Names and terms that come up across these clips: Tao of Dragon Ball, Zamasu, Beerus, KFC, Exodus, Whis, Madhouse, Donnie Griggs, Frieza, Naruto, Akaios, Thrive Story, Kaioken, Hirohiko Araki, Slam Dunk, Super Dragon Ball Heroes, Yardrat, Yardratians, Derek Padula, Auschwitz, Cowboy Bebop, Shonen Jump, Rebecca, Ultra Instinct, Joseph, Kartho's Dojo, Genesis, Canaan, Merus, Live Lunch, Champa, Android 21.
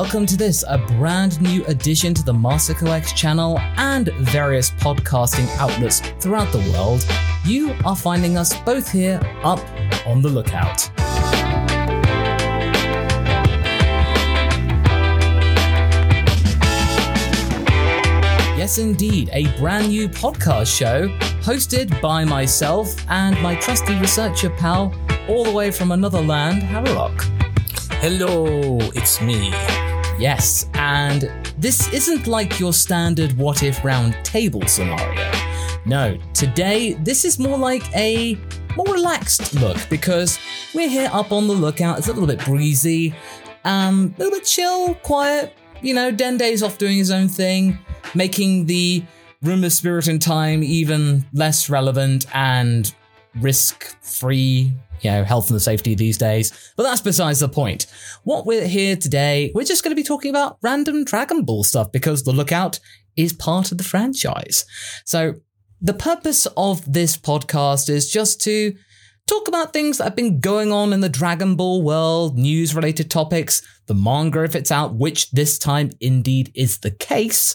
welcome to this, a brand new addition to the MasterCollect channel and various podcasting outlets throughout the world. You are finding us both here, up on the lookout. Yes, indeed, a brand new podcast show hosted by myself and my trusty researcher pal, all the way from another land, Havelock. Hello, it's me. Yes, and this isn't like your standard what if round table scenario. No, today this is more like a more relaxed look because we're here up on the lookout. It's a little bit breezy, a little bit chill, quiet. You know, Dende's off doing his own thing, making the room of spirit and time even less relevant and risk-free, you know, health and safety these days. But that's besides the point. What we're here today, we're just going to be talking about random Dragon Ball stuff because the lookout is part of the franchise. So the purpose of this podcast is just to talk about things that have been going on in the Dragon Ball world, news-related topics, the manga if it's out, which this time indeed is the case,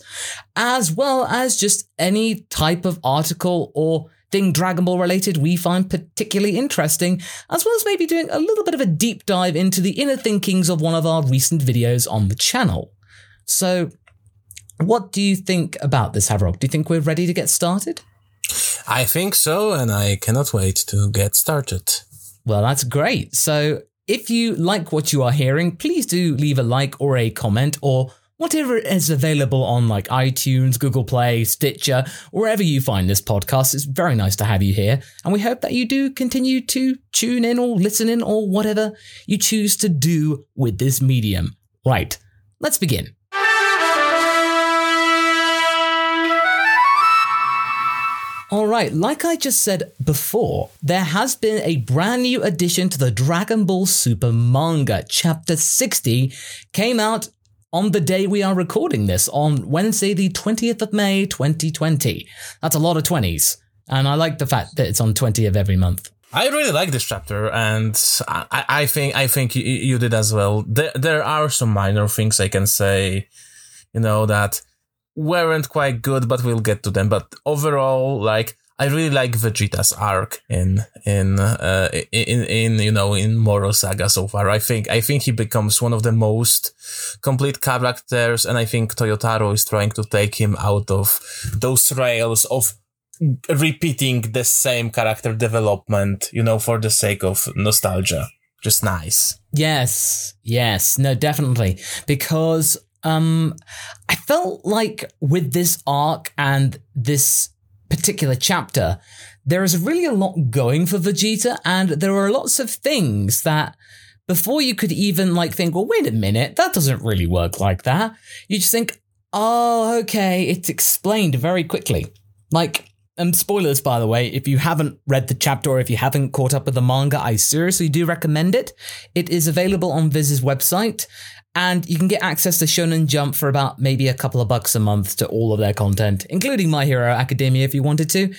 as well as just any type of article or thing Dragon Ball related we find particularly interesting, as well as maybe doing a little bit of a deep dive into the inner thinkings of one of our recent videos on the channel. So, what do you think about this, Havrog? Do you think we're ready to get started? I think so, and I cannot wait to get started. Well, that's great. So if you like what you are hearing, please do leave a like or a comment or whatever is available on like iTunes, Google Play, Stitcher, wherever you find this podcast. It's very nice to have you here. And we hope that you do continue to tune in or listen in or whatever you choose to do with this medium. Right, let's begin. All right, like I just said before, there has been a brand new addition to the Dragon Ball Super manga. Chapter 60 came out on the day we are recording this, on Wednesday, the 20th of May, 2020. That's a lot of 20s, and I like the fact that it's on 20 of every month. I really like this chapter, and I think you did as well. There are some minor things I can say, you know, that weren't quite good, but we'll get to them. But overall, like, I really like Vegeta's arc in Moro Saga so far. I think he becomes one of the most complete characters, and I think Toyotaro is trying to take him out of those rails of repeating the same character development, you know, for the sake of nostalgia. Just nice. Yes. No, definitely. Because I felt like with this arc and this particular chapter, there is really a lot going for Vegeta, and there are lots of things that before you could even like think, well, wait a minute, that doesn't really work like that. You just think, oh, okay, it's explained very quickly. Like, spoilers, by the way, if you haven't read the chapter or if you haven't caught up with the manga, I seriously do recommend it. It is available on Viz's website. And you can get access to Shonen Jump for about maybe a couple of bucks a month to all of their content, including My Hero Academia if you wanted to.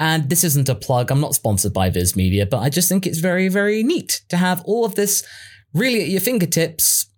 And this isn't a plug. I'm not sponsored by Viz Media, but I just think it's very, very neat to have all of this really at your fingertips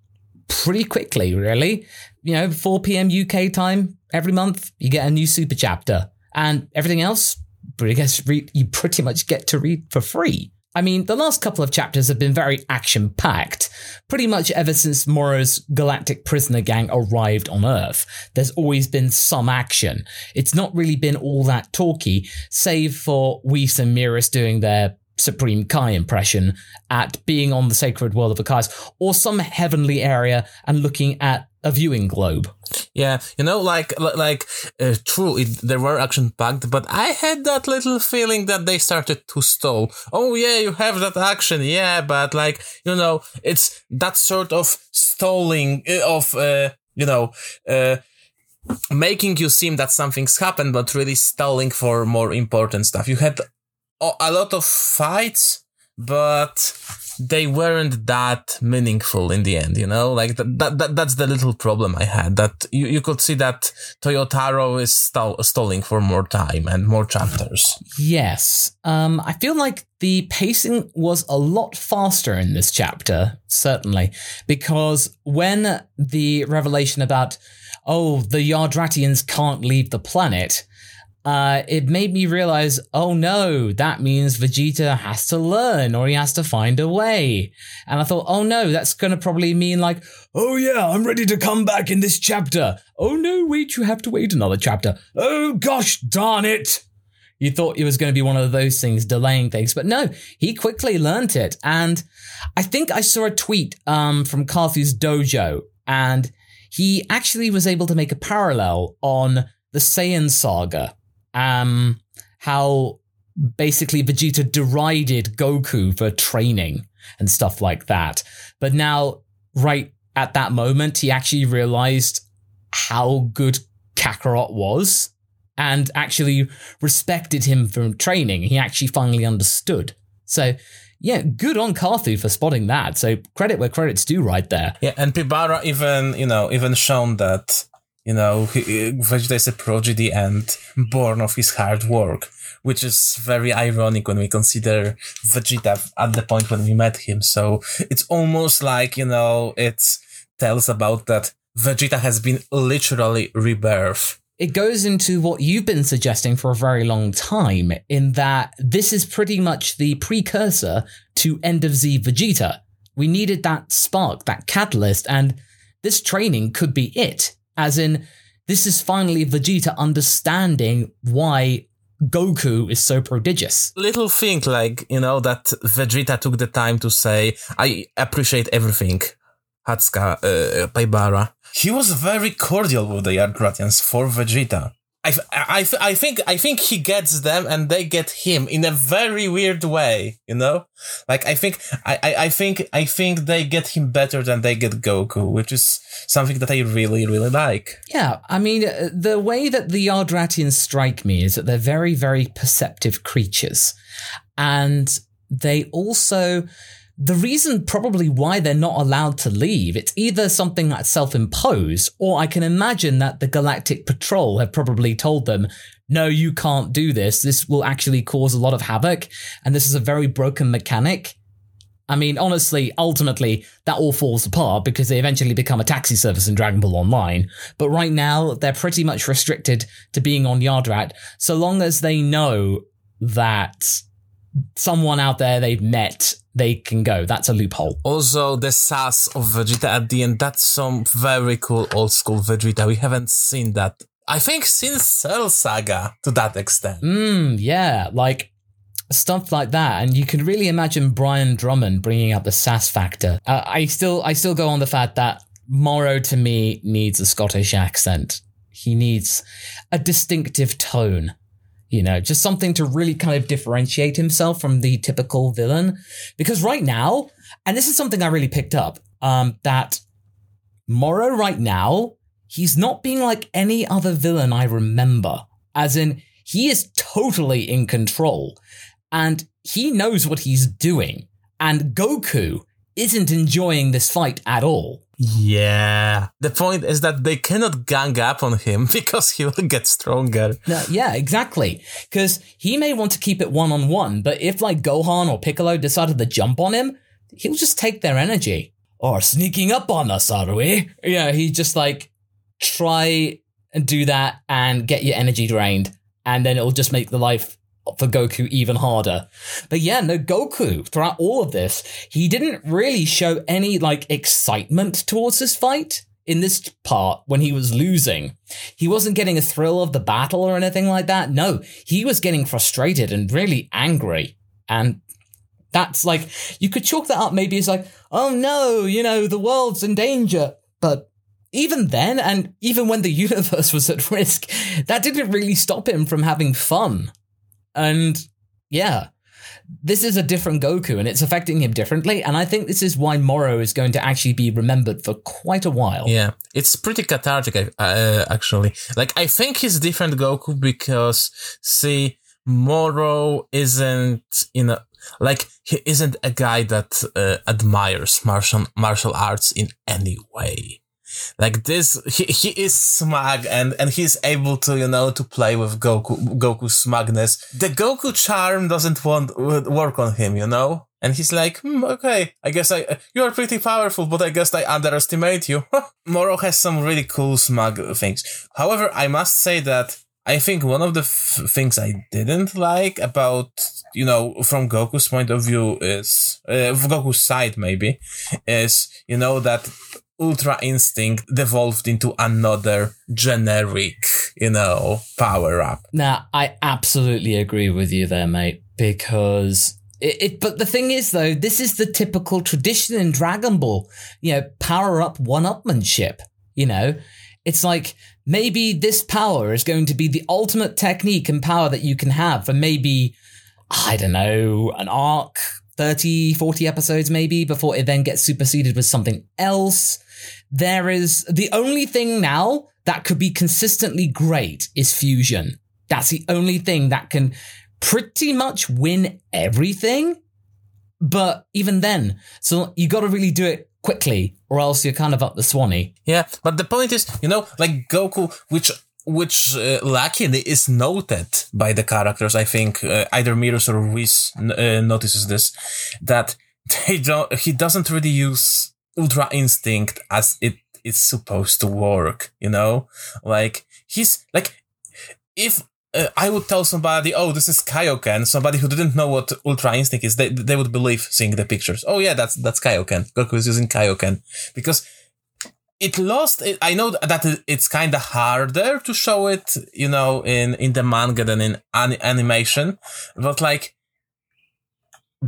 pretty quickly, really. You know, 4 p.m. UK time every month, you get a new super chapter. And everything else, you pretty much get to read for free. I mean, the last couple of chapters have been very action-packed, pretty much ever since Moro's Galactic Prisoner Gang arrived on Earth. There's always been some action. It's not really been all that talky, save for Whis and Merus doing their Supreme Kai impression at being on the sacred world of Akaios, or some heavenly area and looking at a viewing globe. Yeah, you know, they were action-packed, but I had that little feeling that they started to stall. Oh yeah, you have that action, yeah, but like, you know, it's that sort of stalling of, making you seem that something's happened, but really stalling for more important stuff. You had a lot of fights, but they weren't that meaningful in the end, you know? Like, that's the little problem I had, that you could see that Toyotaro is stalling for more time and more chapters. Yes. I feel like the pacing was a lot faster in this chapter, certainly, because when the revelation about, oh, the Yardratians can't leave the planet... it made me realize, oh no, that means Vegeta has to learn, or he has to find a way. And I thought, oh no, that's going to probably mean like, oh yeah, I'm ready to come back in this chapter. Oh no, wait, you have to wait another chapter. Oh gosh, darn it. You thought it was going to be one of those things, delaying things, but no, he quickly learnt it. And I think I saw a tweet from Kartho's Dojo, and he actually was able to make a parallel on the Saiyan saga. How basically Vegeta derided Goku for training and stuff like that. But now, right at that moment, he actually realized how good Kakarot was and actually respected him for training. He actually finally understood. So... yeah, good on Karthu for spotting that. So credit where credit's due right there. Yeah, and Pibara even shown that... you know, Vegeta is a prodigy and born of his hard work, which is very ironic when we consider Vegeta at the point when we met him. So it's almost like, you know, it tells about that Vegeta has been literally rebirth. It goes into what you've been suggesting for a very long time, in that this is pretty much the precursor to End of Z Vegeta. We needed that spark, that catalyst, and this training could be it. As in, this is finally Vegeta understanding why Goku is so prodigious. Little thing, like, you know, that Vegeta took the time to say, I appreciate everything, Hatsuka, Paibara. He was very cordial with the Yardratians for Vegeta. I think he gets them and they get him in a very weird way, you know? Like, I think they get him better than they get Goku, which is something that I really, really like. Yeah, I mean, the way that the Yardratians strike me is that they're very, very perceptive creatures. And they also... the reason probably why they're not allowed to leave, it's either something that's self-imposed, or I can imagine that the Galactic Patrol have probably told them, no, you can't do this. This will actually cause a lot of havoc, and this is a very broken mechanic. I mean, honestly, ultimately, that all falls apart because they eventually become a taxi service in Dragon Ball Online. But right now, they're pretty much restricted to being on Yardrat, so long as they know that someone out there they've met... they can go. That's a loophole. Also, the sass of Vegeta at the end, that's some very cool old school Vegeta. We haven't seen that, I think, since Cell Saga to that extent. Yeah, like stuff like that. And you can really imagine Brian Drummond bringing up the sass factor. I still go on the fact that Moro, to me, needs a Scottish accent. He needs a distinctive tone. You know, just something to really kind of differentiate himself from the typical villain. Because right now, and this is something I really picked up, that Moro right now, he's not being like any other villain I remember. As in, he is totally in control. And he knows what he's doing. And Goku isn't enjoying this fight at all. Yeah. The point is that they cannot gang up on him because he will get stronger. Yeah, exactly. Because he may want to keep it one-on-one, but if like Gohan or Piccolo decided to jump on him, he'll just take their energy. Or sneaking up on us, are we? Yeah, he just like, try and do that and get your energy drained. And then it'll just make the life for Goku even harder. But yeah, no, Goku, throughout all of this, he didn't really show any, like, excitement towards this fight in this part when he was losing. He wasn't getting a thrill of the battle or anything like that. No, he was getting frustrated and really angry. And that's like, you could chalk that up maybe as like, oh no, you know, the world's in danger. But even then, and even when the universe was at risk, that didn't really stop him from having fun. And yeah, this is a different Goku and it's affecting him differently. And I think this is why Moro is going to actually be remembered for quite a while. Yeah, it's pretty cathartic, actually. Like, I think he's different Goku because, see, Moro isn't, you know, Like, he isn't a guy that admires martial arts in any way. Like this, he is smug and he's able to, you know, to play with Goku's smugness. The Goku charm doesn't work on him, you know? And he's like, okay, I guess you're pretty powerful, but I guess I underestimate you. Moro has some really cool smug things. However, I must say that I think one of the things I didn't like about, you know, from Goku's point of view is, Goku's side maybe, is, you know, that Ultra Instinct devolved into another generic, you know, power-up. Now, I absolutely agree with you there, mate, because... But the thing is, though, this is the typical tradition in Dragon Ball, you know, power-up one-upmanship, you know? It's like, maybe this power is going to be the ultimate technique and power that you can have for maybe, I don't know, an arc, 30, 40 episodes maybe, before it then gets superseded with something else. There is... The only thing now that could be consistently great is fusion. That's the only thing that can... pretty much win everything, but even then, so you got to really do it quickly, or else you're kind of up the swanny. Yeah, but the point is, you know, like Goku, which luckily is noted by the characters. I think either Merus or Whis notices this, that he doesn't really use Ultra Instinct as it is supposed to work. You know, like he's like if. I would tell somebody, oh, this is Kaioken. Somebody who didn't know what Ultra Instinct is, they would believe seeing the pictures. Oh, yeah, that's Kaioken. Goku is using Kaioken. Because it lost... I know that it's kind of harder to show it, you know, in the manga than in animation. But, like,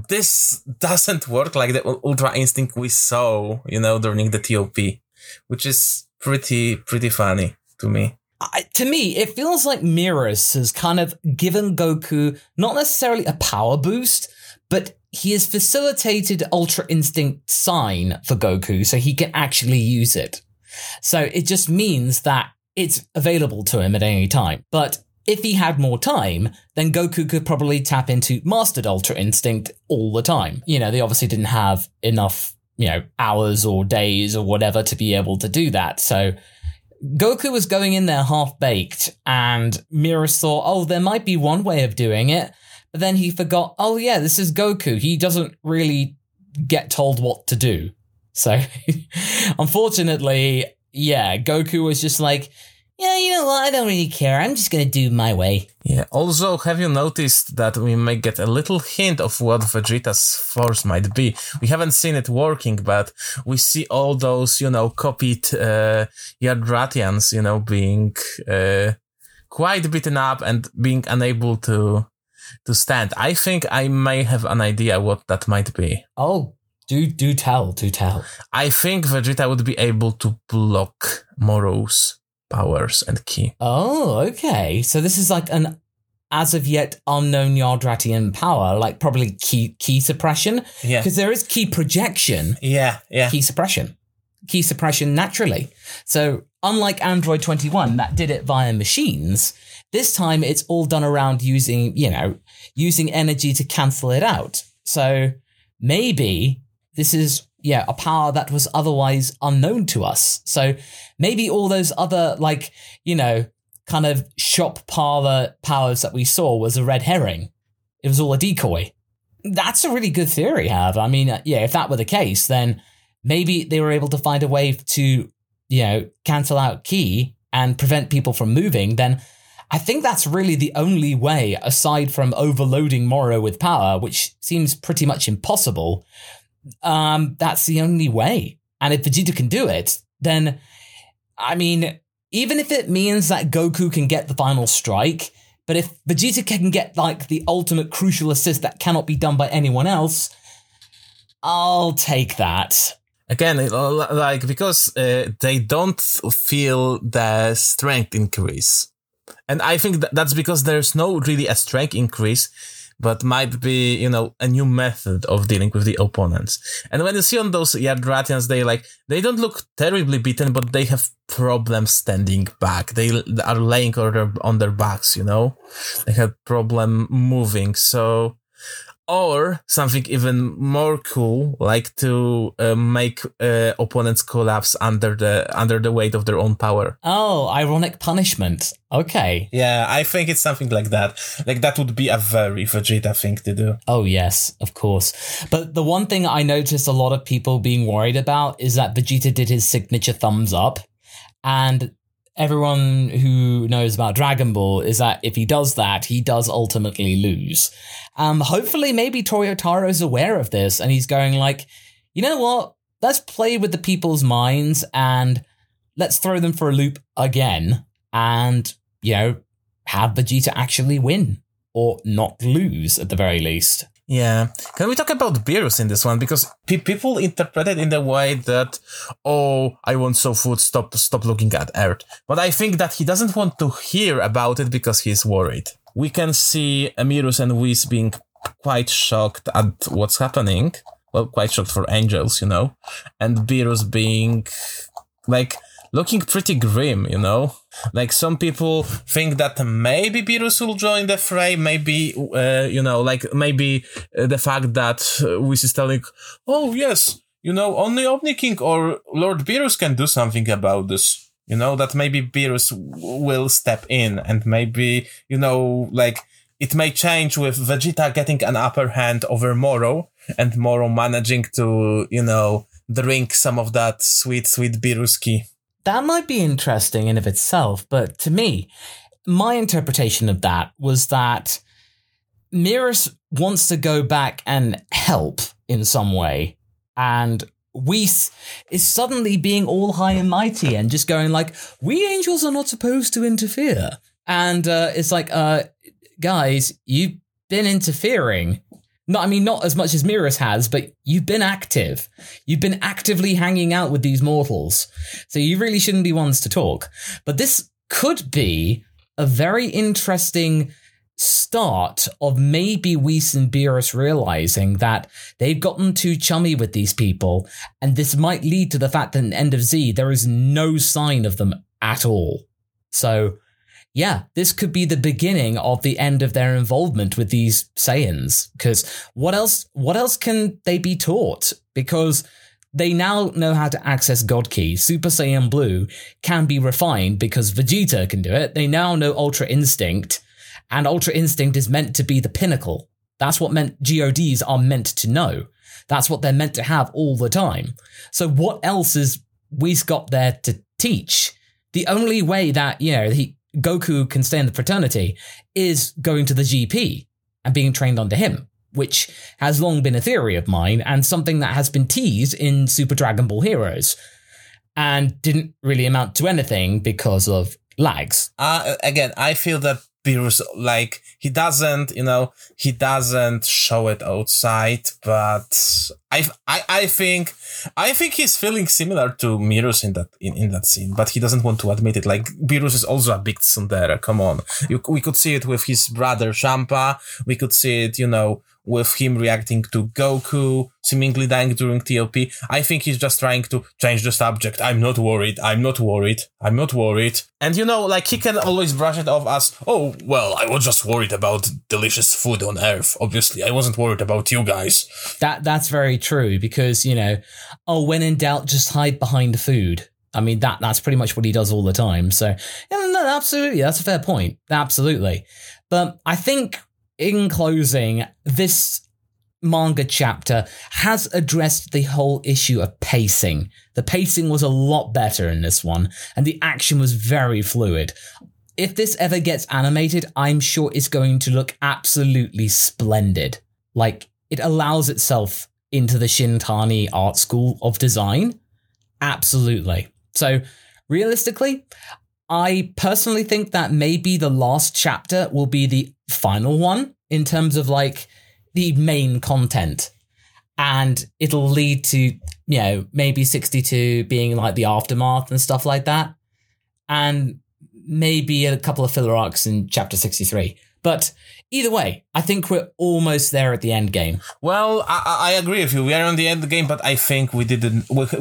this doesn't work like the Ultra Instinct we saw, you know, during the TOP, which is pretty funny to me. To me, it feels like Merus has kind of given Goku not necessarily a power boost, but he has facilitated Ultra Instinct sign for Goku so he can actually use it. So it just means that it's available to him at any time. But if he had more time, then Goku could probably tap into Mastered Ultra Instinct all the time. You know, they obviously didn't have enough, you know, hours or days or whatever to be able to do that. So... Goku was going in there half-baked, and Merus thought, oh, there might be one way of doing it, but then he forgot, oh, yeah, this is Goku. He doesn't really get told what to do. So, unfortunately, yeah, Goku was just like, yeah, you know what, I don't really care. I'm just going to do my way. Yeah, also, have you noticed that we may get a little hint of what Vegeta's force might be? We haven't seen it working, but we see all those, you know, copied Yardratians, you know, being quite beaten up and being unable to stand. I think I may have an idea what that might be. Oh, do tell. I think Vegeta would be able to block Moro's powers and ki. Oh, okay. So this is like an as of yet unknown Yardratian power, like probably ki suppression. Yeah. Because there is ki projection. Yeah. Ki suppression. Ki suppression naturally. So unlike Android 21 that did it via machines, this time it's all done around using energy to cancel it out. So maybe this is a power that was otherwise unknown to us. So maybe all those other, like, you know, kind of shop parlor powers that we saw was a red herring. It was all a decoy. That's a really good theory, Hav. I mean, if that were the case, then maybe they were able to find a way to, you know, cancel out ki and prevent people from moving. Then I think that's really the only way, aside from overloading Moro with power, which seems pretty much impossible. That's the only way. And if Vegeta can do it, then, I mean, even if it means that Goku can get the final strike, but if Vegeta can get, like, the ultimate crucial assist that cannot be done by anyone else, I'll take that. Again, like, because they don't feel the strength increase. And I think that's because there's no really a strength increase, but might be, you know, a new method of dealing with the opponents. And when you see on those Yardratians, they don't look terribly beaten, but they have problems standing back. They are laying on their backs, you know? They have problem moving. So Or something even more cool, like to make opponents collapse under the weight of their own power. Oh, ironic punishment. Okay. Yeah, I think it's something like that. Like, that would be a very Vegeta thing to do. Oh, yes, of course. But the one thing I noticed a lot of people being worried about is that Vegeta did his signature thumbs up. And everyone who knows about Dragon Ball is that if he does that, he does ultimately lose. Hopefully, maybe Toyotaro's aware of this and he's going like, you know what? Let's play with the people's minds and let's throw them for a loop again and, you know, have Vegeta actually win or not lose at the very least. Yeah. Can we talk about Beerus in this one? Because people interpret it in the way that, oh, I want so food, stop looking at Earth. But I think that he doesn't want to hear about it because he's worried. We can see Merus and Whis being quite shocked at what's happening. Well, quite shocked for angels, you know. And Beerus being, like, looking pretty grim, you know? Like, some people think that maybe Beerus will join the fray, maybe, you know, like, maybe the fact that Whis is telling, oh, yes, you know, only Omni-King or Lord Beerus can do something about this, you know, that maybe Beerus will step in and maybe, you know, like, it may change with Vegeta getting an upper hand over Moro and Moro managing to, you know, drink some of that sweet, sweet Beeruski. That might be interesting in of itself, but to me, my interpretation of that was that Merus wants to go back and help in some way, and Whis is suddenly being all high and mighty and just going like, we angels are not supposed to interfere. And it's like, guys, you've been interfering. No, I mean, not as much as Merus has, but you've been active. You've been actively hanging out with these mortals. So you really shouldn't be ones to talk. But this could be a very interesting start of maybe Whis and Beerus realizing that they've gotten too chummy with these people. And this might lead to the fact that in End of Z, there is no sign of them at all. So, yeah, this could be the beginning of the end of their involvement with these Saiyans, because what else can they be taught? Because they now know how to access God Ki. Super Saiyan Blue can be refined because Vegeta can do it. They now know Ultra Instinct, and Ultra Instinct is meant to be the pinnacle. That's what GODs are meant to know. That's what they're meant to have all the time. So what else is Whis got there to teach? The only way that, you know, Goku can stay in the fraternity is going to the GP and being trained under him, which has long been a theory of mine and something that has been teased in Super Dragon Ball Heroes and didn't really amount to anything because of lags. Again, I feel that Beerus, like, he doesn't show it outside, but I think he's feeling similar to Merus in that scene, but he doesn't want to admit it. Like, Beerus is also a big tsundere. Come on, we could see it with his brother Champa. We could see it, you know, with him reacting to Goku seemingly dying during TOP. I think he's just trying to change the subject. I'm not worried. And, you know, like, he can always brush it off as, oh, well, I was just worried about delicious food on Earth. Obviously, I wasn't worried about you guys. That's very true because, you know, oh, when in doubt, just hide behind food. I mean, that's pretty much what he does all the time. So, yeah, no, absolutely, that's a fair point. Absolutely. But I think, in closing, this manga chapter has addressed the whole issue of pacing. The pacing was a lot better in this one, and the action was very fluid. If this ever gets animated, I'm sure it's going to look absolutely splendid. Like, it allows itself into the Shintani art school of design. Absolutely. So, realistically, I personally think that maybe the last chapter will be the final one in terms of, like, the main content. And it'll lead to, you know, maybe 62 being like the aftermath and stuff like that. And maybe a couple of filler arcs in chapter 63. But either way, I think we're almost there at the end game. Well, I agree with you. We are on the end game, but I think we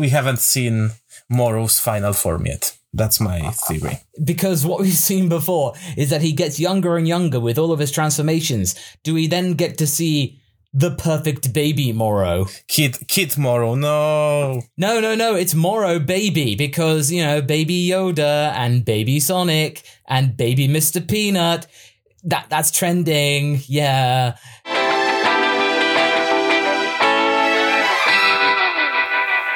haven't seen Moro's final form yet. That's my theory. Because what we've seen before is that he gets younger and younger with all of his transformations. Do we then get to see the perfect baby Moro. Kid Moro, no. No, it's Moro baby because, you know, baby Yoda and baby Sonic and baby Mr. Peanut. That's trending, yeah.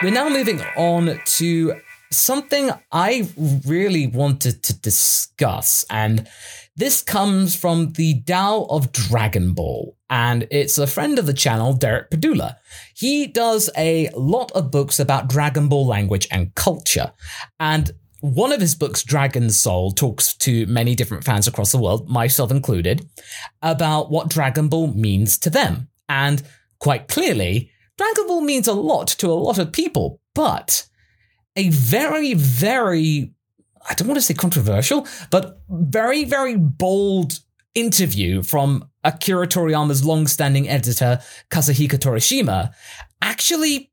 We're now moving on to something I really wanted to discuss, and this comes from the Tao of Dragon Ball, and it's a friend of the channel, Derek Padula. He does a lot of books about Dragon Ball language and culture, and one of his books, Dragon Soul, talks to many different fans across the world, myself included, about what Dragon Ball means to them, and quite clearly, Dragon Ball means a lot to a lot of people, but a very, very, I don't want to say controversial, but very, very bold interview from Akira Toriyama's long-standing editor, Kazuhiko Torishima, actually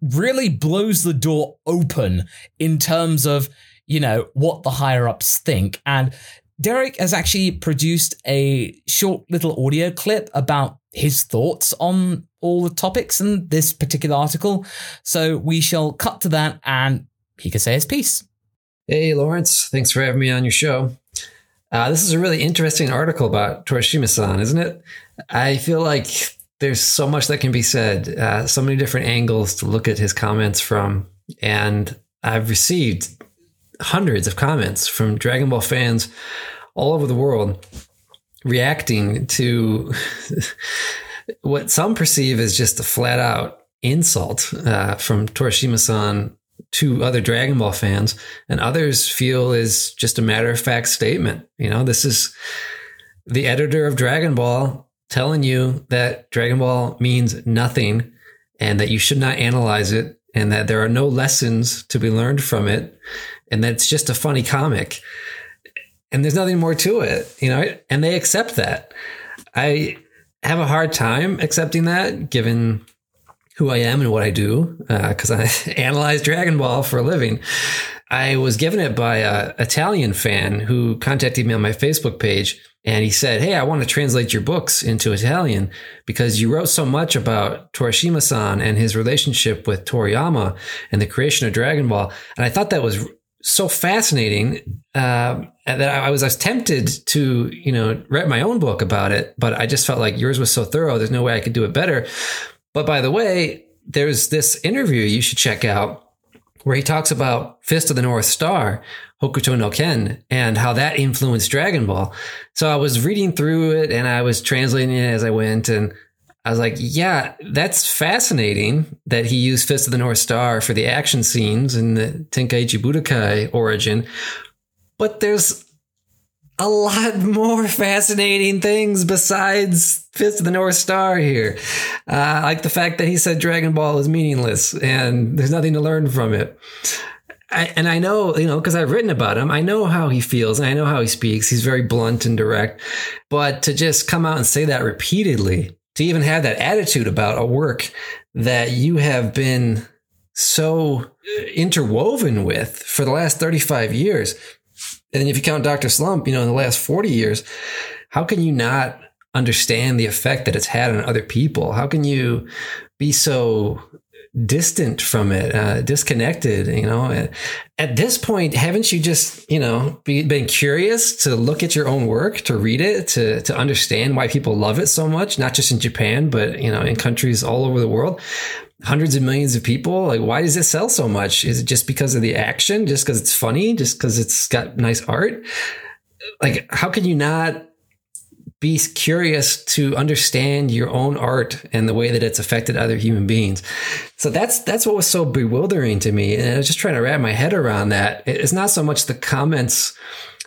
really blows the door open in terms of, you know, what the higher-ups think. And Derek has actually produced a short little audio clip about his thoughts on all the topics in this particular article. So we shall cut to that and he can say his piece. Hey, Lawrence. Thanks for having me on your show. This is a really interesting article about Torishima-san, isn't it? I feel like there's so much that can be said, so many different angles to look at his comments from. And I've received hundreds of comments from Dragon Ball fans all over the world reacting to what some perceive as just a flat out insult from Torishima-san to other Dragon Ball fans, and others feel is just a matter of fact statement. You know, this is the editor of Dragon Ball telling you that Dragon Ball means nothing and that you should not analyze it and that there are no lessons to be learned from it and that it's just a funny comic. And there's nothing more to it, you know, and they accept that. I have a hard time accepting that given who I am and what I do, because I analyze Dragon Ball for a living. I was given it by an Italian fan who contacted me on my Facebook page, and he said, hey, I want to translate your books into Italian because you wrote so much about Torishima-san and his relationship with Toriyama and the creation of Dragon Ball. And I thought that was so fascinating that I was tempted to, you know, write my own book about it, but I just felt like yours was so thorough. There's no way I could do it better. But by the way, there's this interview you should check out where he talks about Fist of the North Star, Hokuto no Ken, and how that influenced Dragon Ball. So I was reading through it and I was translating it as I went, and I was like, yeah, that's fascinating that he used Fist of the North Star for the action scenes and the Tenkaichi Budokai origin. But there's a lot more fascinating things besides Fist of the North Star here. Like the fact that he said Dragon Ball is meaningless and there's nothing to learn from it. I know, you know, because I've written about him, I know how he feels and I know how he speaks. He's very blunt and direct. But to just come out and say that repeatedly, to even have that attitude about a work that you have been so interwoven with for the last 35 years, and if you count Dr. Slump, you know, in the last 40 years, how can you not understand the effect that it's had on other people? How can you be so distant from it, disconnected, you know? At this point, haven't you just, you know, been curious to look at your own work, to read it, to understand why people love it so much, not just in Japan, but, you know, in countries all over the world? Hundreds of millions of people. Like, why does it sell so much? Is it just because of the action? Just because it's funny? Just because it's got nice art? Like, how can you not be curious to understand your own art and the way that it's affected other human beings? So that's what was so bewildering to me. And I was just trying to wrap my head around that. It's not so much the comments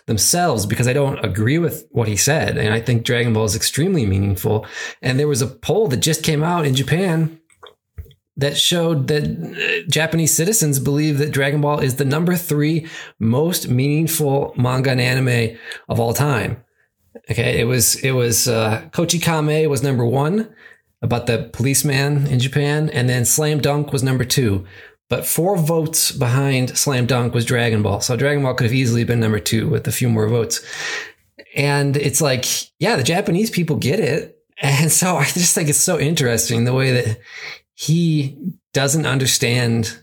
themselves, because I don't agree with what he said. And I think Dragon Ball is extremely meaningful. And there was a poll that just came out in Japan that showed that Japanese citizens believe that Dragon Ball is the number 3 most meaningful manga and anime of all time. Okay, it was Kochikame was number 1 about the policeman in Japan, and then Slam Dunk was number 2. But 4 votes behind Slam Dunk was Dragon Ball, so Dragon Ball could have easily been number 2 with a few more votes. And it's like, yeah, the Japanese people get it. And so I just think it's so interesting the way that he doesn't understand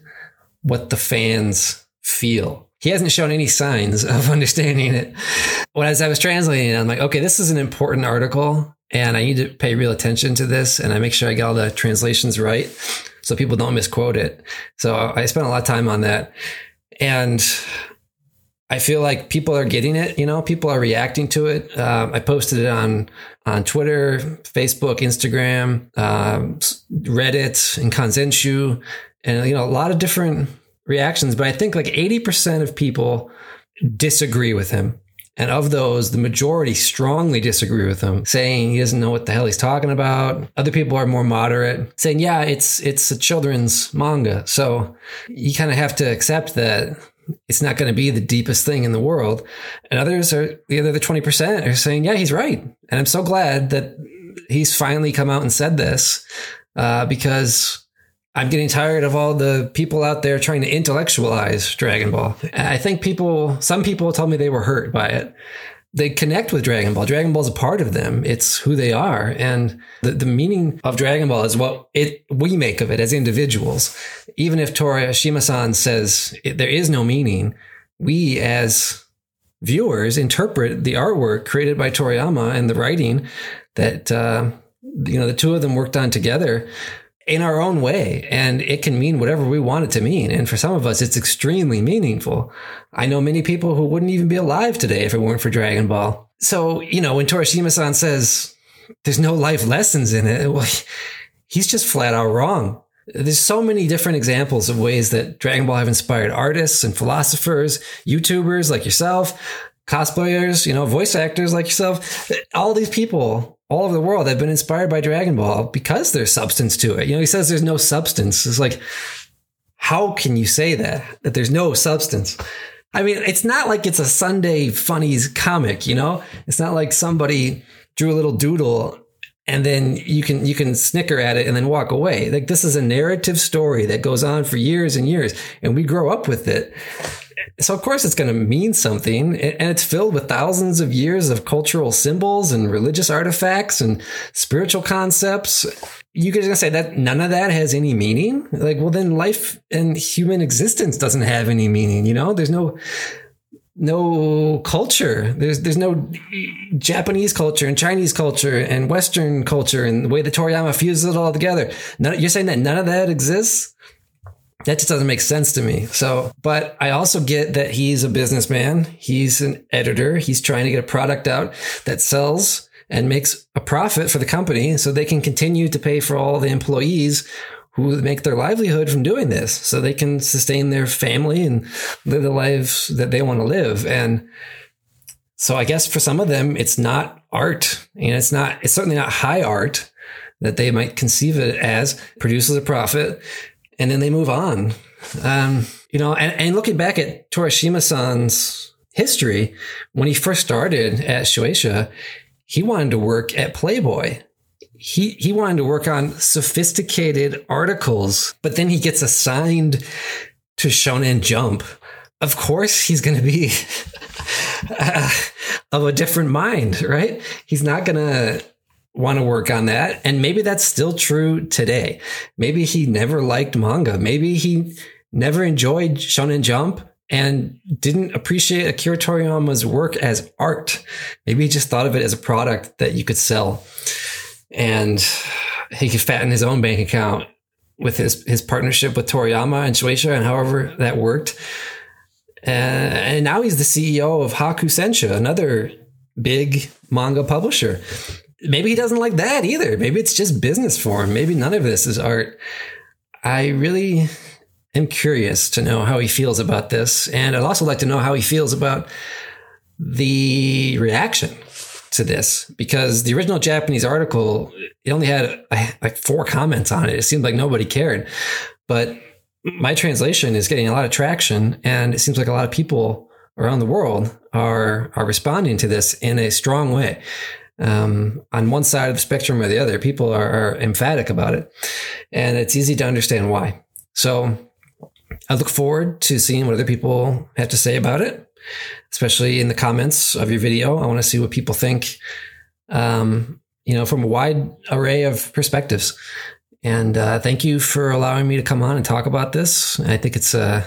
what the fans feel. He hasn't shown any signs of understanding it. When as I was translating it, I'm like, okay, this is an important article and I need to pay real attention to this. And I make sure I get all the translations right so people don't misquote it. So I spent a lot of time on that. And I feel like people are getting it, you know, people are reacting to it. I posted it on Twitter, Facebook, Instagram, Reddit, and Kanzenshu, and, you know, a lot of different reactions. But I think like 80% of people disagree with him. And of those, the majority strongly disagree with him, saying he doesn't know what the hell he's talking about. Other people are more moderate, saying, yeah, it's a children's manga. So you kind of have to accept that it's not going to be the deepest thing in the world. And others are, the other 20% are saying, yeah, he's right. And I'm so glad that he's finally come out and said this, because I'm getting tired of all the people out there trying to intellectualize Dragon Ball. I think some people told me they were hurt by it. They connect with Dragon Ball. Dragon Ball is a part of them. It's who they are. And the meaning of Dragon Ball is what we make of it as individuals. Even if Torishima-san says there is no meaning, we as viewers interpret the artwork created by Toriyama and the writing that, you know, the two of them worked on together in our own way, and it can mean whatever we want it to mean. And for some of us, it's extremely meaningful. I know many people who wouldn't even be alive today if it weren't for Dragon Ball. So, you know, when Torishima-san says there's no life lessons in it, well, he's just flat out wrong. There's so many different examples of ways that Dragon Ball have inspired artists and philosophers, YouTubers like yourself, cosplayers, you know, voice actors like yourself. All these people all over the world have been inspired by Dragon Ball because there's substance to it. You know, he says there's no substance. It's like, how can you say that there's no substance? I mean, it's not like it's a Sunday funnies comic, you know? It's not like somebody drew a little doodle and then you can snicker at it and then walk away. Like, this is a narrative story that goes on for years and years, and we grow up with it. So, of course, it's going to mean something, and it's filled with thousands of years of cultural symbols and religious artifacts and spiritual concepts. You guys are going to say that none of that has any meaning? Like, well, then life and human existence doesn't have any meaning, you know? There's no culture. There's no Japanese culture and Chinese culture and Western culture and the way that Toriyama fuses it all together. You're saying that none of that exists? That just doesn't make sense to me. So, but I also get that he's a businessman. He's an editor. He's trying to get a product out that sells and makes a profit for the company so they can continue to pay for all the employees who make their livelihood from doing this, so they can sustain their family and live the lives that they want to live. And so I guess for some of them, it's not art, and it's certainly not high art that they might conceive it as, produces a profit, and then they move on. You know, and looking back at Torishima-san's history, when he first started at Shueisha, he wanted to work at Playboy. He wanted to work on sophisticated articles, but then he gets assigned to Shonen Jump. Of course, he's going to be of a different mind, right? He's not going to want to work on that. And maybe that's still true today. Maybe he never liked manga. Maybe he never enjoyed Shonen Jump and didn't appreciate Akira Toriyama's work as art. Maybe he just thought of it as a product that you could sell, and he could fatten his own bank account with his partnership with Toriyama and Shueisha and however that worked. And now he's the CEO of Hakusensha, another big manga publisher. Maybe he doesn't like that either. Maybe it's just business for him. Maybe none of this is art. I really am curious to know how he feels about this. And I'd also like to know how he feels about the reaction to this, because the original Japanese article, it only had like 4 comments on it. It seemed like nobody cared. But my translation is getting a lot of traction, and it seems like a lot of people around the world are responding to this in a strong way. On one side of the spectrum or the other, people are emphatic about it, and it's easy to understand why. So I look forward to seeing what other people have to say about it, especially in the comments of your video. I want to see what people think. you know, from a wide array of perspectives. And thank you for allowing me to come on and talk about this. I think it's a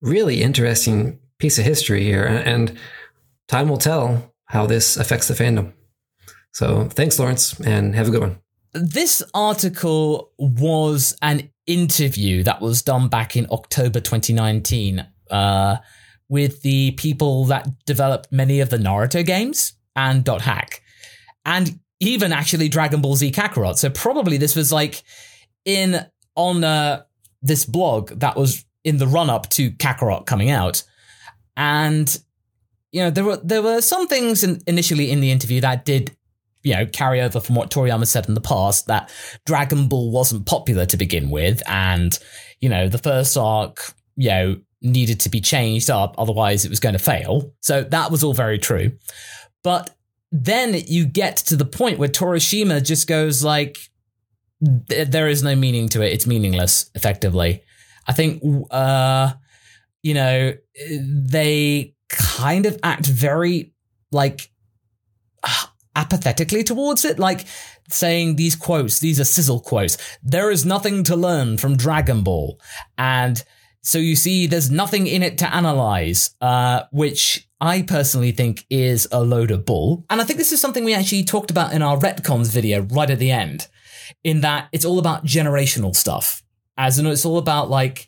really interesting piece of history here, and time will tell how this affects the fandom. So thanks, Lawrence, and have a good one. This article was an interview that was done back in October 2019 with the people that developed many of the Naruto games and .hack. And even actually Dragon Ball Z Kakarot. So probably this was like on this blog that was in the run up to Kakarot coming out. And, you know, there were some things initially in the interview that did, you know, carry over from what Toriyama said in the past, that Dragon Ball wasn't popular to begin with. And, you know, the first arc, you know, needed to be changed up. Otherwise it was going to fail. So that was all very true. But then you get to the point where Torishima just goes like, there is no meaning to it. It's meaningless, effectively. I think, you know, they kind of act very, like, apathetically towards it. Like, saying these quotes, these are sizzle quotes. There is nothing to learn from Dragon Ball. And so you see there's nothing in it to analyze, which I personally think is a load of bull. And I think this is something we actually talked about in our retcons video right at the end, in that it's all about generational stuff. As in, it's all about, like,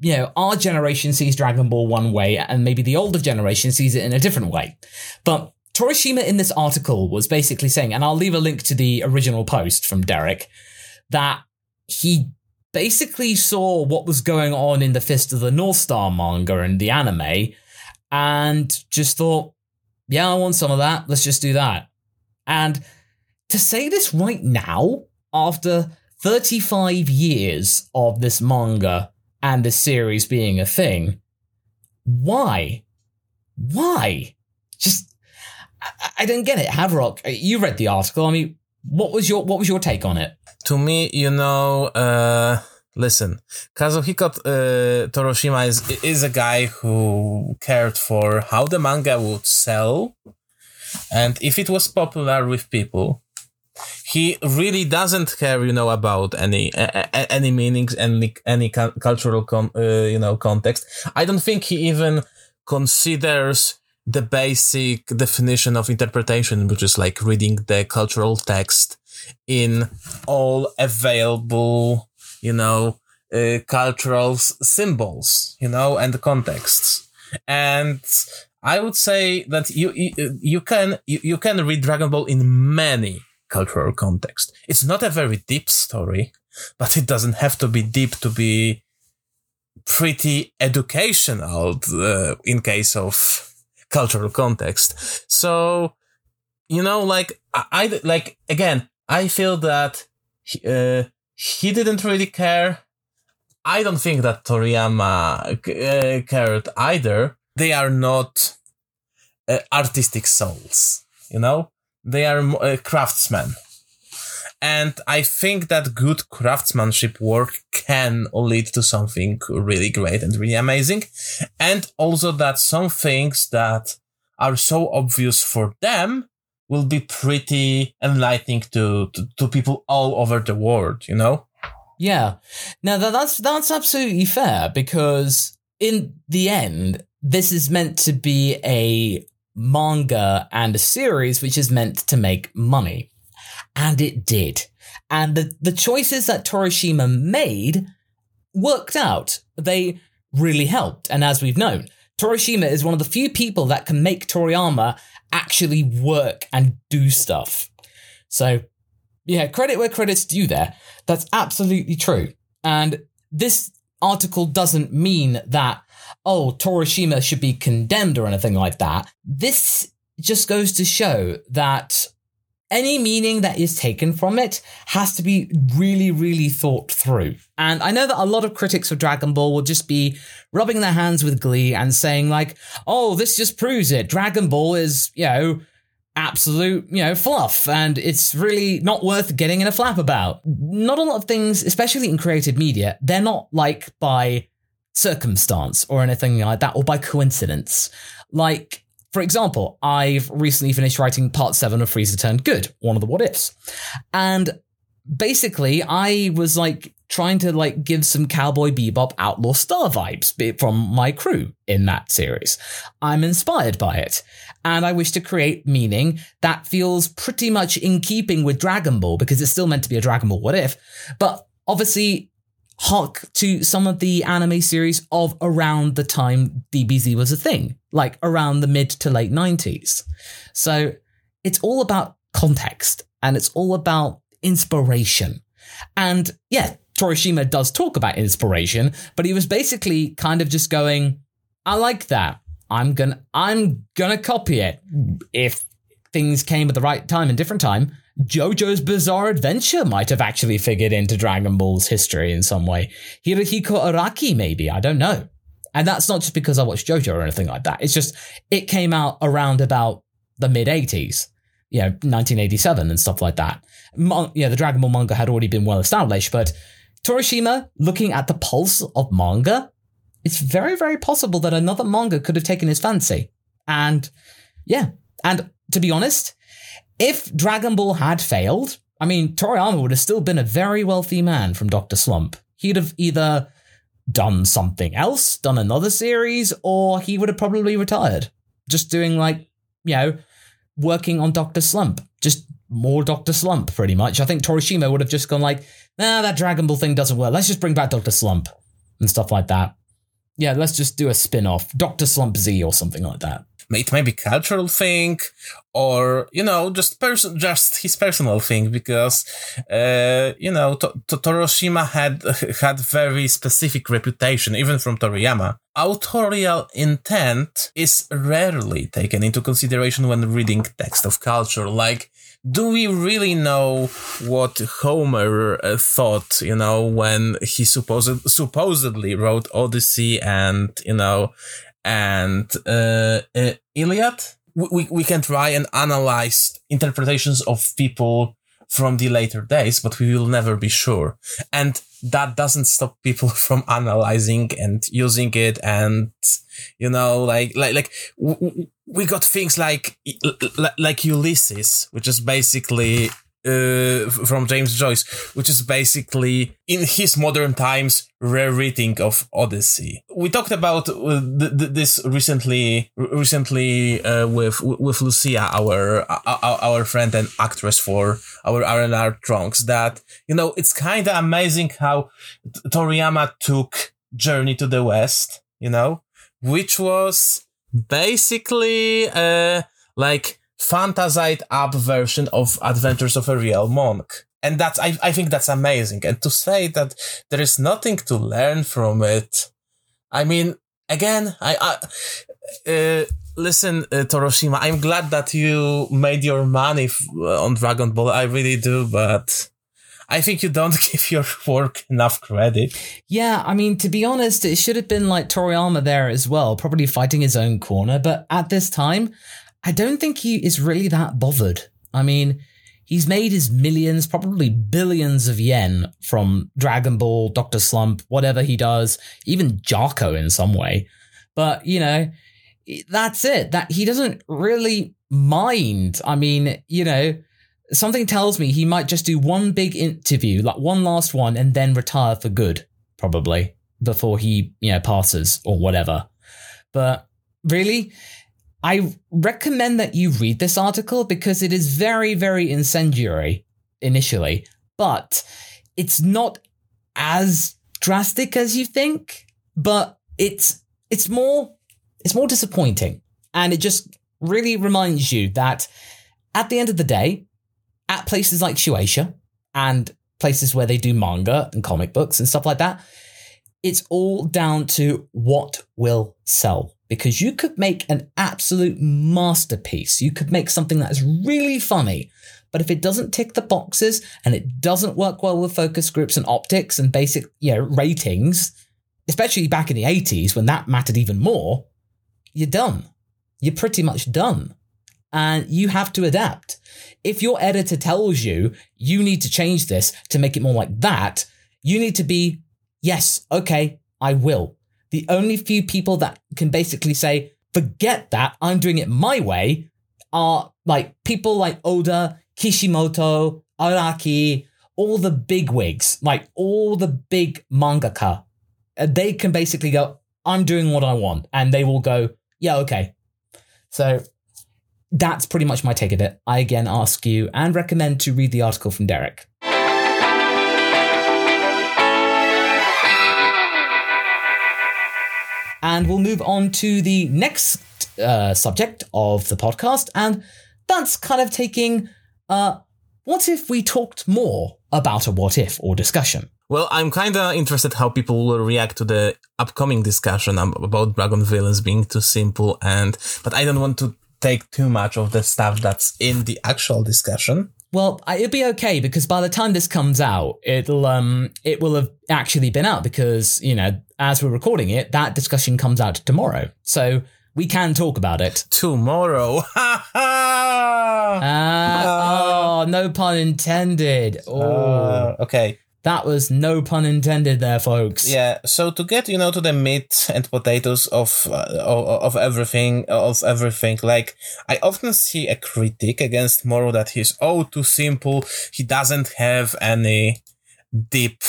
you know, our generation sees Dragon Ball one way and maybe the older generation sees it in a different way. But Torishima in this article was basically saying, and I'll leave a link to the original post from Derek, that he basically saw what was going on in the Fist of the North Star manga and the anime, and just thought, yeah, I want some of that. Let's just do that. And to say this right now, after 35 years of this manga and this series being a thing, why? Why? Just, I don't get it. Havrog, you read the article. I mean, what was your take on it? To me, you know, listen, Kazuhiko Torishima is a guy who cared for how the manga would sell and if it was popular with people. He really doesn't care, you know, about any meanings and any cultural context. I don't think he even considers the basic definition of interpretation, which is like reading the cultural text in all available, you know, cultural symbols, you know, and contexts. And I would say that you can read Dragon Ball in many cultural contexts. It's not a very deep story, but it doesn't have to be deep to be pretty educational in case of cultural context. So, you know, like, I feel that he didn't really care. I don't think that Toriyama cared either. They are not artistic souls, you know? They are craftsmen. And I think that good craftsmanship work can lead to something really great and really amazing. And also that some things that are so obvious for them will be pretty enlightening to people all over the world, you know? Yeah. Now, that's absolutely fair, because in the end, this is meant to be a manga and a series which is meant to make money. And it did. And the choices that Torishima made worked out. They really helped. And as we've known, Torishima is one of the few people that can make Toriyama actually work and do stuff. So, yeah, credit where credit's due there. That's absolutely true. And this article doesn't mean that, oh, Torishima should be condemned or anything like that. This just goes to show that any meaning that is taken from it has to be really, really thought through. And I know that a lot of critics of Dragon Ball will just be rubbing their hands with glee and saying like, oh, this just proves it. Dragon Ball is, you know, absolute, you know, fluff, and it's really not worth getting in a flap about. Not a lot of things, especially in creative media, they're not like by circumstance or anything like that, or by coincidence. Like, For example, I've recently finished writing part 7 of Frieza Turned Good, one of the what ifs. And basically, I was like trying to like give some Cowboy Bebop Outlaw Star vibes from my crew in that series. I'm inspired by it, and I wish to create meaning that feels pretty much in keeping with Dragon Ball, because it's still meant to be a Dragon Ball what if, but obviously hark to some of the anime series of around the time DBZ was a thing, like around the mid to late 90s. So it's all about context, and it's all about inspiration. And yeah, Torishima does talk about inspiration, but he was basically kind of just going, I like that. I'm gonna copy it. If things came at the right time and different time, JoJo's Bizarre Adventure might have actually figured into Dragon Ball's history in some way. Hirohiko Araki, maybe, I don't know. And that's not just because I watched JoJo or anything like that. It's just, it came out around about the mid-80s. You know, 1987 and stuff like that. Yeah, the Dragon Ball manga had already been well established, but Torishima, looking at the pulse of manga, it's very, very possible that another manga could have taken his fancy. And yeah, and to be honest, if Dragon Ball had failed, I mean, Toriyama would have still been a very wealthy man from Dr. Slump. He'd have either done something else, done another series, or he would have probably retired. Just doing like, you know, working on Dr. Slump, just more Dr. Slump, pretty much. I think Torishima would have just gone like, nah, that Dragon Ball thing doesn't work. Let's just bring back Dr. Slump and stuff like that. Yeah, let's just do a spin-off, Dr. Slump Z or something like that. It may be a cultural thing or, you know, just his personal thing, because, you know, Torishima had very specific reputation, even from Toriyama. Authorial intent is rarely taken into consideration when reading text of culture. Like, do we really know what Homer thought, you know, when he supposedly wrote Odyssey and, you know, and Iliad? We can try and analyze interpretations of people from the later days, but we will never be sure. And that doesn't stop people from analyzing and using it. And, you know, like we got things like Ulysses, which is basically from James Joyce, which is basically, in his modern times, rereading of Odyssey. We talked about this recently with Lucia, our friend and actress for our R&R Trunks, that, you know, it's kind of amazing how Toriyama took Journey to the West, you know, which was basically like fantasized up version of Adventures of a Real Monk. And that's, I think that's amazing. And to say that there is nothing to learn from it, I mean, again, listen, Torishima, I'm glad that you made your money on Dragon Ball. I really do, but I think you don't give your work enough credit. Yeah, I mean, to be honest, it should have been like Toriyama there as well, probably fighting his own corner. But at this time, I don't think he is really that bothered. I mean, he's made his millions, probably billions of yen from Dragon Ball, Dr. Slump, whatever he does, even Jarko in some way. But, you know, that's it. That he doesn't really mind. I mean, you know, something tells me he might just do one big interview, like one last one, and then retire for good, probably, before he, you know, passes or whatever. But really, I recommend that you read this article because it is very, very incendiary initially, but it's not as drastic as you think, but it's more disappointing. And it just really reminds you that at the end of the day, at places like Shueisha and places where they do manga and comic books and stuff like that, it's all down to what will sell. Because you could make an absolute masterpiece. You could make something that is really funny. But if it doesn't tick the boxes and it doesn't work well with focus groups and optics and basic, you know, ratings, especially back in the 80s when that mattered even more, you're done. You're pretty much done. And you have to adapt. If your editor tells you, you need to change this to make it more like that, you need to be, yes, okay, I will. The only few people that can basically say, forget that I'm doing it my way are like people like Oda, Kishimoto, Araki, all the big wigs, like all the big mangaka. They can basically go, I'm doing what I want. And they will go, yeah, okay. So that's pretty much my take of it. I again ask you and recommend to read the article from Derek. And we'll move on to the next subject of the podcast. And that's kind of taking what if we talked more about a what if or discussion? Well, I'm kind of interested how people will react to the upcoming discussion about Dragon villains being too simple. But I don't want to take too much of the stuff that's in the actual discussion. Well, it'll be okay because by the time this comes out, it will have actually been out because, you know, as we're recording it, that discussion comes out tomorrow. So we can talk about it. Tomorrow. Oh, no pun intended. Okay. That was no pun intended there, folks. Yeah, so to get, you know, to the meat and potatoes of everything, like, I often see a critique against Moro that he's, too simple, he doesn't have any deep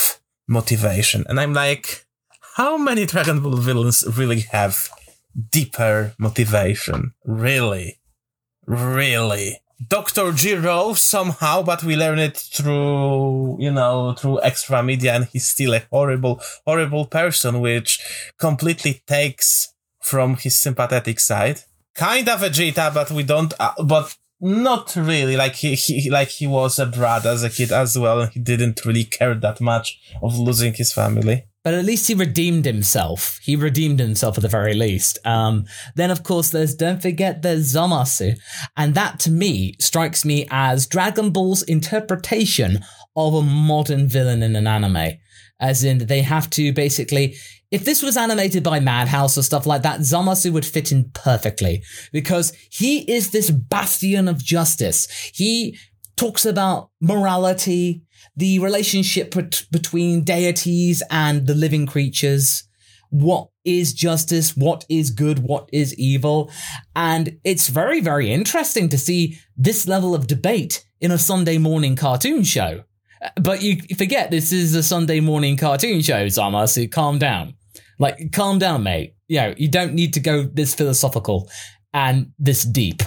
motivation. And I'm like, how many Dragon Ball villains really have deeper motivation? Really? Dr. Jiro somehow, but we learn it through extra media, and he's still a horrible, horrible person, which completely takes from his sympathetic side. Kind of Vegeta, but we don't, but not really. Like he was a brat as a kid as well, and he didn't really care that much of losing his family. But at least he redeemed himself. He redeemed himself at the very least. Then, of course, don't forget there's Zamasu. And that, to me, strikes me as Dragon Ball's interpretation of a modern villain in an anime. As in, they have to basically... If this was animated by Madhouse or stuff like that, Zamasu would fit in perfectly. Because he is this bastion of justice. He talks about morality, the relationship between deities and the living creatures. What is justice? What is good? What is evil? And it's very, very interesting to see this level of debate in a Sunday morning cartoon show. But you forget this is a Sunday morning cartoon show, Zama, so calm down. Like, calm down, mate. You know, you don't need to go this philosophical and this deep.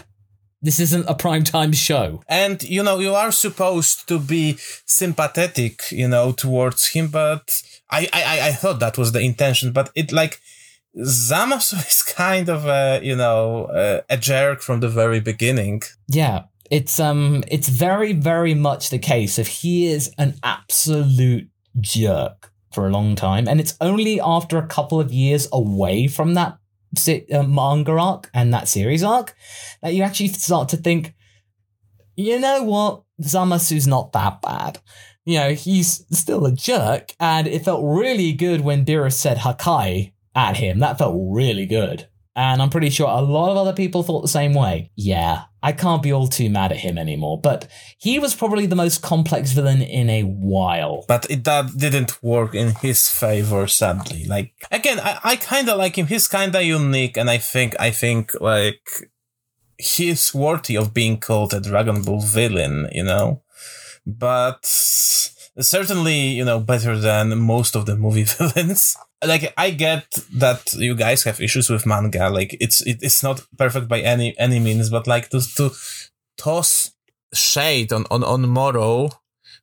This isn't a primetime show. And, you know, you are supposed to be sympathetic, you know, towards him, but I thought that was the intention, but it, like, Zamasu is kind of a jerk from the very beginning. Yeah, it's very, very much the case of he is an absolute jerk for a long time, and it's only after a couple of years away from that manga arc and that series arc that you actually start to think, you know what, Zamasu's not that bad. You know, he's still a jerk, and it felt really good when Beerus said Hakai at him. That felt really good, and I'm pretty sure a lot of other people thought the same way. Yeah, I can't be all too mad at him anymore, but he was probably the most complex villain in a while. But that didn't work in his favor, sadly. Like, again, I kind of like him. He's kind of unique, and I think like he's worthy of being called a Dragon Ball villain, you know? But certainly, you know, better than most of the movie villains. Like, I get that you guys have issues with manga. Like, it's not perfect by any means, but like to toss shade on Moro,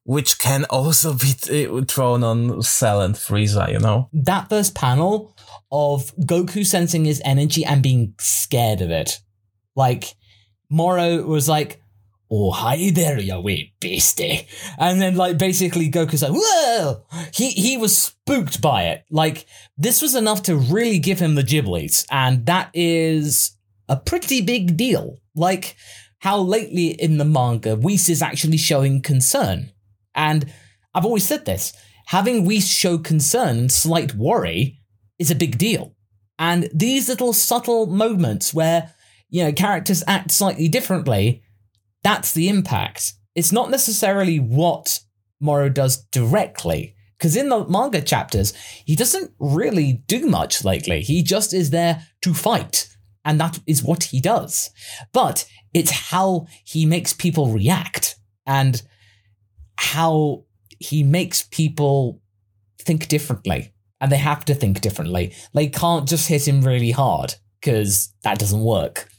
which can also be thrown on Cell and Frieza, you know? That first panel of Goku sensing his energy and being scared of it. Like, Moro was like, "Oh, hi there, you wee beastie." And then, like, basically Goku's like, whoa! He was spooked by it. Like, this was enough to really give him the jibblies, and that is a pretty big deal. Like, how lately in the manga, Whis is actually showing concern. And I've always said this, having Whis show concern and slight worry is a big deal. And these little subtle moments where, you know, characters act slightly differently, that's the impact. It's not necessarily what Moro does directly, because in the manga chapters, he doesn't really do much lately. He just is there to fight and that is what he does. But it's how he makes people react and how he makes people think differently. And they have to think differently. They can't just hit him really hard because that doesn't work.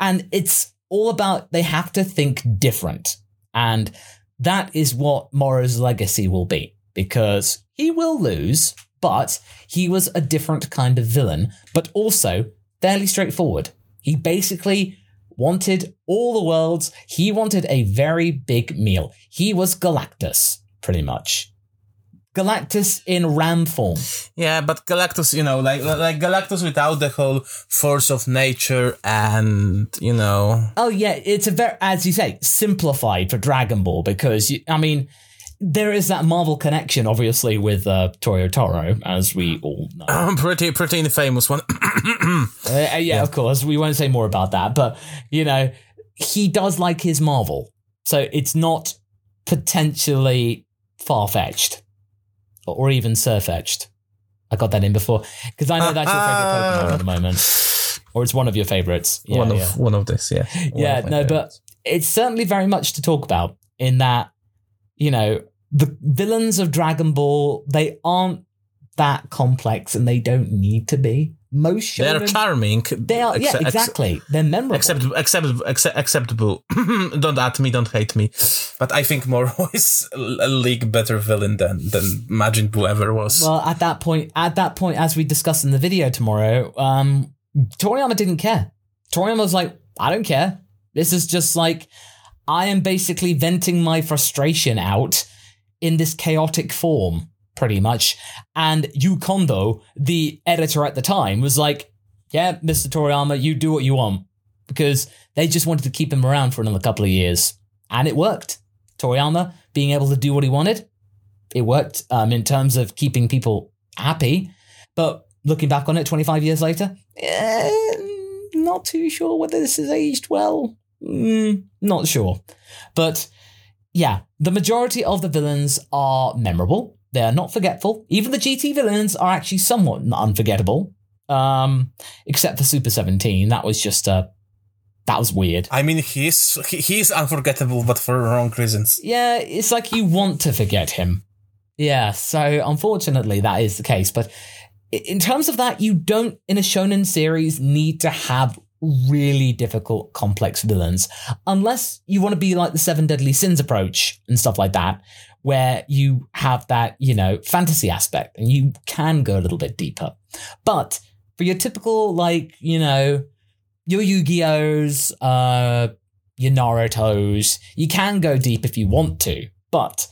And it's all about they have to think different. And that is what Moro's legacy will be, because he will lose, but he was a different kind of villain, but also fairly straightforward. He basically wanted all the worlds. He wanted a very big meal. He was Galactus, pretty much. Galactus in ram form. Yeah, but Galactus, you know, like Galactus without the whole force of nature and, you know... Oh, yeah, it's a very, as you say, simplified for Dragon Ball because, there is that Marvel connection, obviously, with Toyotaro, as we all know. Pretty famous one. Yeah, of course, we won't say more about that, but, you know, he does like his Marvel, so it's not potentially far-fetched. Or even Surfetched. I got that in before. Because I know that's your favourite Pokemon at the moment. Or it's one of your favourites. Yeah, one of this, but it's certainly very much to talk about in that, you know, the villains of Dragon Ball, they aren't that complex and they don't need to be. Most shonen, they're charming. They are, exactly. They're memorable. Acceptable. Don't at me, don't hate me. But I think Moro is a league better villain than Majin Buu ever was. Well, at that point, as we discuss in the video tomorrow, Toriyama didn't care. Toriyama was like, I don't care. This is just like, I am basically venting my frustration out in this chaotic form. Pretty much. And Yu Kondo, the editor at the time, was like, yeah, Mr. Toriyama, you do what you want. Because they just wanted to keep him around for another couple of years. And it worked. Toriyama being able to do what he wanted, it worked in terms of keeping people happy. But looking back on it 25 years later, not too sure whether this has aged well. Not sure. But yeah, the majority of the villains are memorable. They are not forgetful. Even the GT villains are actually somewhat unforgettable, except for Super 17. That was just that was weird. I mean, he's unforgettable, but for wrong reasons. Yeah, it's like you want to forget him. Yeah, so unfortunately, that is the case. But in terms of that, you don't, in a shonen series, need to have really difficult, complex villains, unless you want to be like the Seven Deadly Sins approach and stuff like that, where you have that, you know, fantasy aspect and you can go a little bit deeper. But for your typical, like, you know, your Yu-Gi-Ohs, your Narutos, you can go deep if you want to. But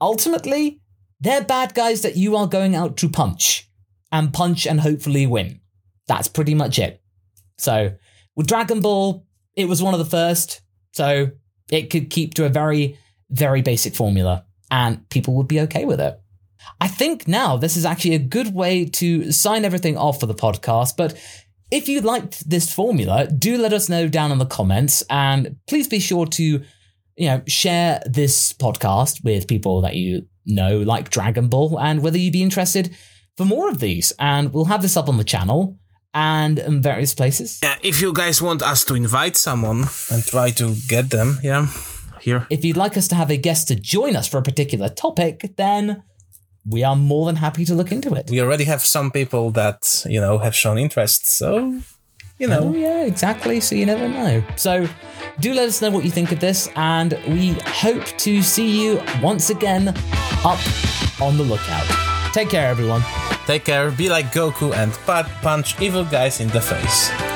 ultimately, they're bad guys that you are going out to punch and hopefully win. That's pretty much it. So with Dragon Ball, it was one of the first, so it could keep to a very, very basic formula and people would be okay with it. I think now this is actually a good way to sign everything off for the podcast, but if you liked this formula, do let us know down in the comments and please be sure to, you know, share this podcast with people that you know like Dragon Ball and whether you'd be interested for more of these, and we'll have this up on the channel and in various places. Yeah, if you guys want us to invite someone and try to get them, yeah, here. If you'd like us to have a guest to join us for a particular topic, then we are more than happy to look into it. We already have some people that, you know, have shown interest, so, you know. Oh, yeah, exactly, so you never know. So do let us know what you think of this, and we hope to see you once again up on the lookout. Take care, everyone. Take care, be like Goku and punch evil guys in the face.